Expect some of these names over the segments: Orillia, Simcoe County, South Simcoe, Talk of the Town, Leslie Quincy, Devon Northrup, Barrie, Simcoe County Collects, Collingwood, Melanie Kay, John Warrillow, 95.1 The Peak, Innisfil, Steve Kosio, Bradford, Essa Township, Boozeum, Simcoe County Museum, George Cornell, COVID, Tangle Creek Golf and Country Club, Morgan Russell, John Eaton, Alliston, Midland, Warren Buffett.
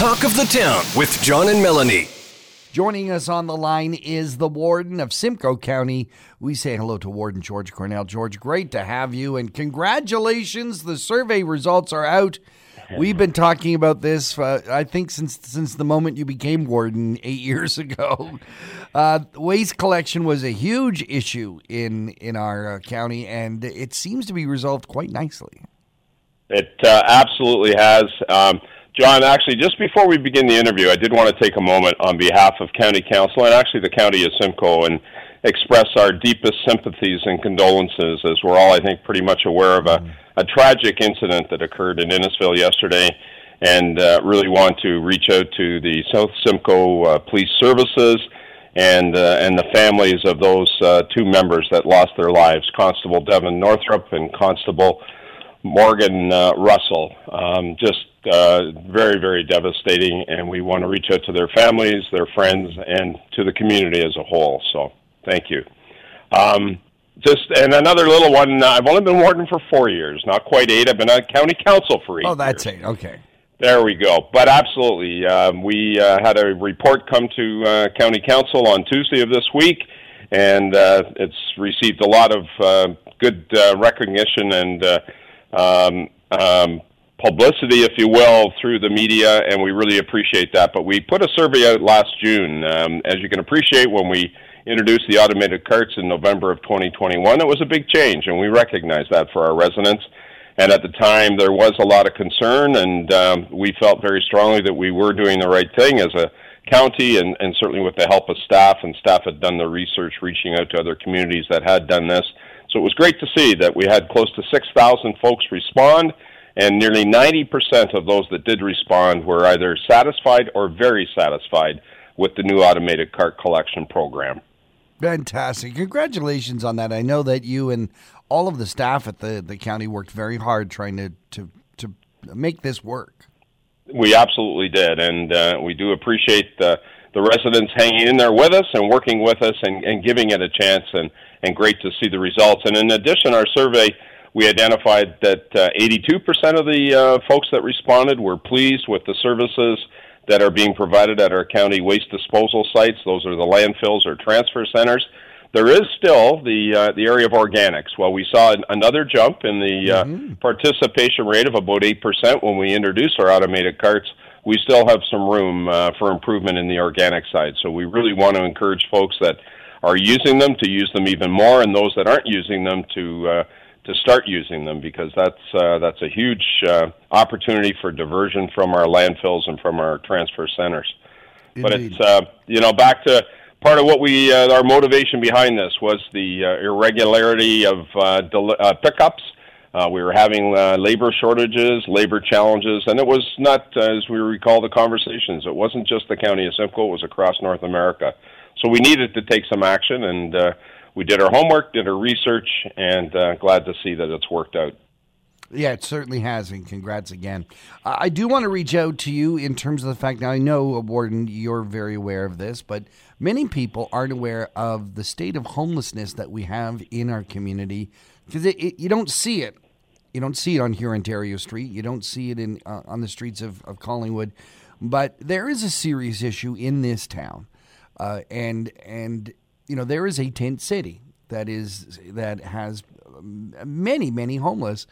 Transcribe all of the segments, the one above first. Talk of the Town with John and Melanie. Joining us on the line is the warden of Simcoe County. We say hello to Warden George Cornell. George, great to have you, and congratulations. The survey results are out. We've been talking about this, I think, since the moment you became warden 8 years ago. Waste collection was a huge issue in our county, and it seems to be resolved quite nicely. It absolutely has. John, actually, just before we begin the interview, I did want to take a moment on behalf of County Council and actually the County of Simcoe and express our deepest sympathies and condolences, as we're all, I think, pretty much aware of a tragic incident that occurred in Innisfil yesterday, and really want to reach out to the South Simcoe Police Services and the families of those two members that lost their lives, Constable Devon Northrup and Constable Morgan Russell. Very, very devastating, and we want to reach out to their families, their friends, and to the community as a whole. So, thank you. And another little one, I've only been warden for 4 years, not quite 8. I've been on county council for 8 years. Oh, that's 8, okay. There we go. But absolutely, we had a report come to county council on Tuesday of this week, and it's received a lot of good recognition and publicity, if you will, through the media, and we really appreciate that. But we put a survey out last June. As you can appreciate, when we introduced the automated carts in November of 2021, it was a big change, and we recognize that for our residents. And at the time, there was a lot of concern, and we felt very strongly that we were doing the right thing as a county, and certainly with the help of staff, and staff had done the research, reaching out to other communities that had done this. So it was great to see that we had close to 6,000 folks respond, and nearly 90% of those that did respond were either satisfied or very satisfied with the new automated cart collection program. Fantastic. Congratulations on that. I know that you and all of the staff at the county worked very hard trying to make this work. We absolutely did, and we do appreciate the residents hanging in there with us and working with us and giving it a chance, and great to see the results. And in addition, our survey, we identified that 82% of the folks that responded were pleased with the services that are being provided at our county waste disposal sites. Those are the landfills or transfer centers. There is still the area of organics. Well, we saw another jump in the participation rate of about 8% when we introduced our automated carts. We still have some room for improvement in the organic side. So we really want to encourage folks that are using them to use them even more, and those that aren't using them to start using them, because that's a huge opportunity for diversion from our landfills and from our transfer centers. Indeed. But it's back to part of what we our motivation behind this was the irregularity of pickups. We were having labor shortages, labor challenges, and it was not, as we recall the conversations, it wasn't just the county of Simcoe, it was across North America. So we needed to take some action, and we did our homework, did our research, and glad to see that it's worked out. Yeah, it certainly has, and congrats again. I do want to reach out to you in terms of the fact, now I know, Warden, you're very aware of this, but many people aren't aware of the state of homelessness that we have in our community, because you don't see it. You don't see it on here Ontario Street. You don't see it in on the streets of Collingwood. But there is a serious issue in this town, and you know, there is a tent city that has many homeless,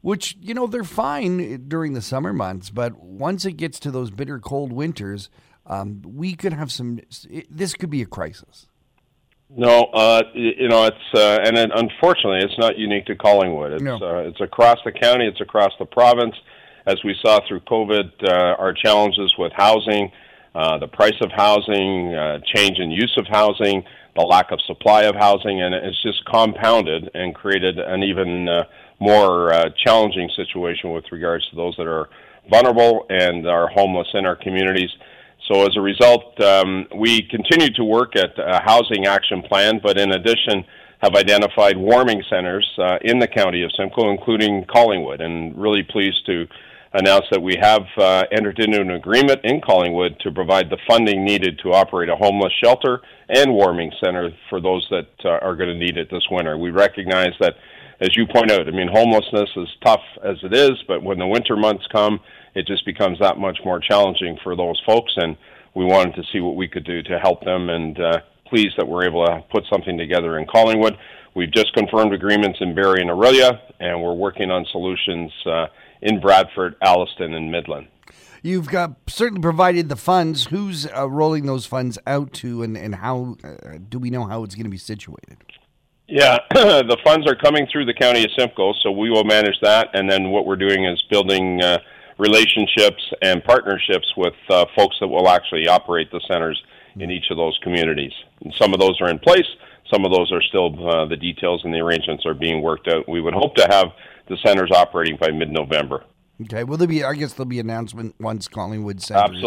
which, you know, they're fine during the summer months, but once it gets to those bitter cold winters, we could have this could be a crisis. No, it's and it, unfortunately, it's not unique to Collingwood. It's it's across the county, it's across the province. As we saw through COVID, our challenges with housing, the price of housing, change in use of housing, the lack of supply of housing, and it's just compounded and created an even more challenging situation with regards to those that are vulnerable and are homeless in our communities. So as a result, we continue to work at a housing action plan, but in addition have identified warming centers in the county of Simcoe, including Collingwood, and really pleased to announced that we have entered into an agreement in Collingwood to provide the funding needed to operate a homeless shelter and warming center for those that are going to need it this winter. We recognize that, as you point out, I mean, homelessness is tough as it is, but when the winter months come, it just becomes that much more challenging for those folks, and we wanted to see what we could do to help them, and pleased that we're able to put something together in Collingwood. We've just confirmed agreements in Barrie and Orillia, and we're working on solutions in Bradford, Alliston, and Midland. You've got certainly provided the funds. Who's rolling those funds out to, and how do we know how it's going to be situated? Yeah, the funds are coming through the County of Simcoe, so we will manage that. And then what we're doing is building relationships and partnerships with folks that will actually operate the centers in each of those communities. And some of those are in place. Some of those are still, the details and the arrangements are being worked out. We would hope to have the centers operating by mid-November. Okay, will there be, I guess there'll be an announcement once Collingwood Center is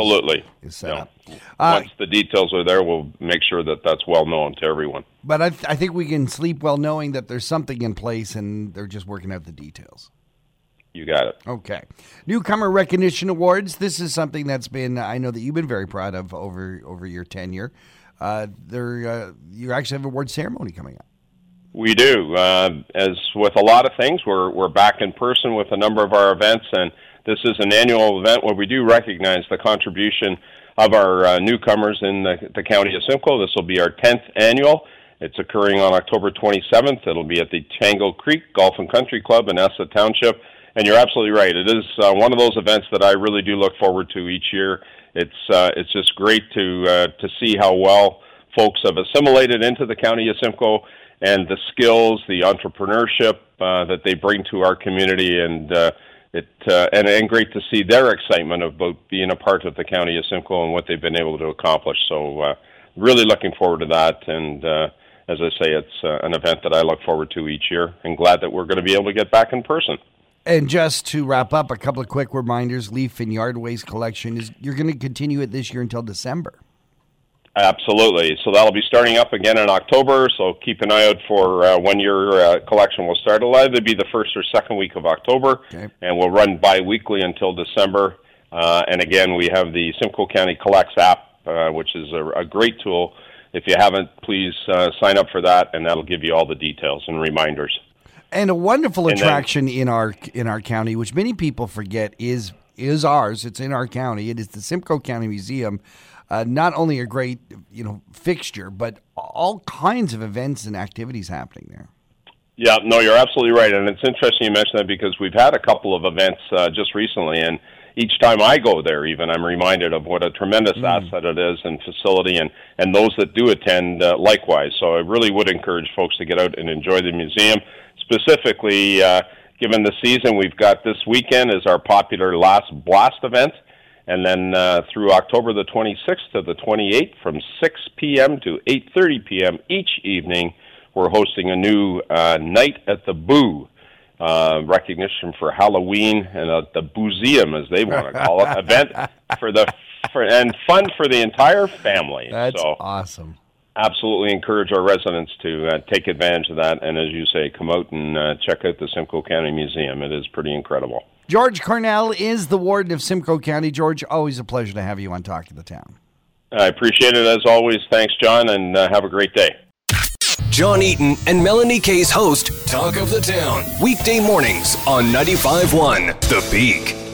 set up. Once the details are there, we'll make sure that that's well known to everyone. But I think we can sleep well knowing that there's something in place and they're just working out the details. You got it. Okay. Newcomer Recognition Awards. This is something that's been, I know that you've been very proud of over your tenure. You actually have an award ceremony coming up. We do. As with a lot of things, we're back in person with a number of our events, and this is an annual event where we do recognize the contribution of our newcomers in the County of Simcoe. This will be our 10th annual. It's occurring on October 27th. It'll be at the Tangle Creek Golf and Country Club in Essa Township. And you're absolutely right. It is one of those events that I really do look forward to each year. It's just great to see how well folks have assimilated into the County of Simcoe and the skills, the entrepreneurship that they bring to our community, and great to see their excitement about being a part of the County of Simcoe and what they've been able to accomplish. So really looking forward to that, and as I say, it's an event that I look forward to each year, and glad that we're going to be able to get back in person. And just to wrap up, a couple of quick reminders, leaf and yard waste collection, you're going to continue it this year until December. Absolutely. So that'll be starting up again in October, so keep an eye out for when your collection will start. It'll either be the first or second week of October, okay. And we'll run bi-weekly until December. And again, we have the Simcoe County Collects app, which is a great tool. If you haven't, please sign up for that, and that'll give you all the details and reminders. And a wonderful attraction in our county, which many people forget is ours. It's in our county. It is the Simcoe County Museum. Not only a great fixture, but all kinds of events and activities happening there. Yeah, no, you're absolutely right. And it's interesting you mentioned that because we've had a couple of events just recently. And each time I go there, even, I'm reminded of what a tremendous asset it is and facility, and those that do attend likewise. So I really would encourage folks to get out and enjoy the museum. Specifically, given the season, we've got this weekend is our popular Last Blast event, and then through October the 26th to the 28th, from 6 p.m. to 8:30 p.m. each evening, we're hosting a new Night at the Boo recognition for Halloween and the Boozeum, as they want to call it, event and fun for the entire family. That's awesome. Absolutely encourage our residents to take advantage of that, and as you say, come out and check out the Simcoe County Museum. It is pretty incredible. George Cornell is the warden of Simcoe County. George, always a pleasure to have you on Talk of the Town. I appreciate it as always. Thanks, John, and have a great day. John Eaton and Melanie Kay's host, Talk of the Town, weekday mornings on 95.1 The Peak.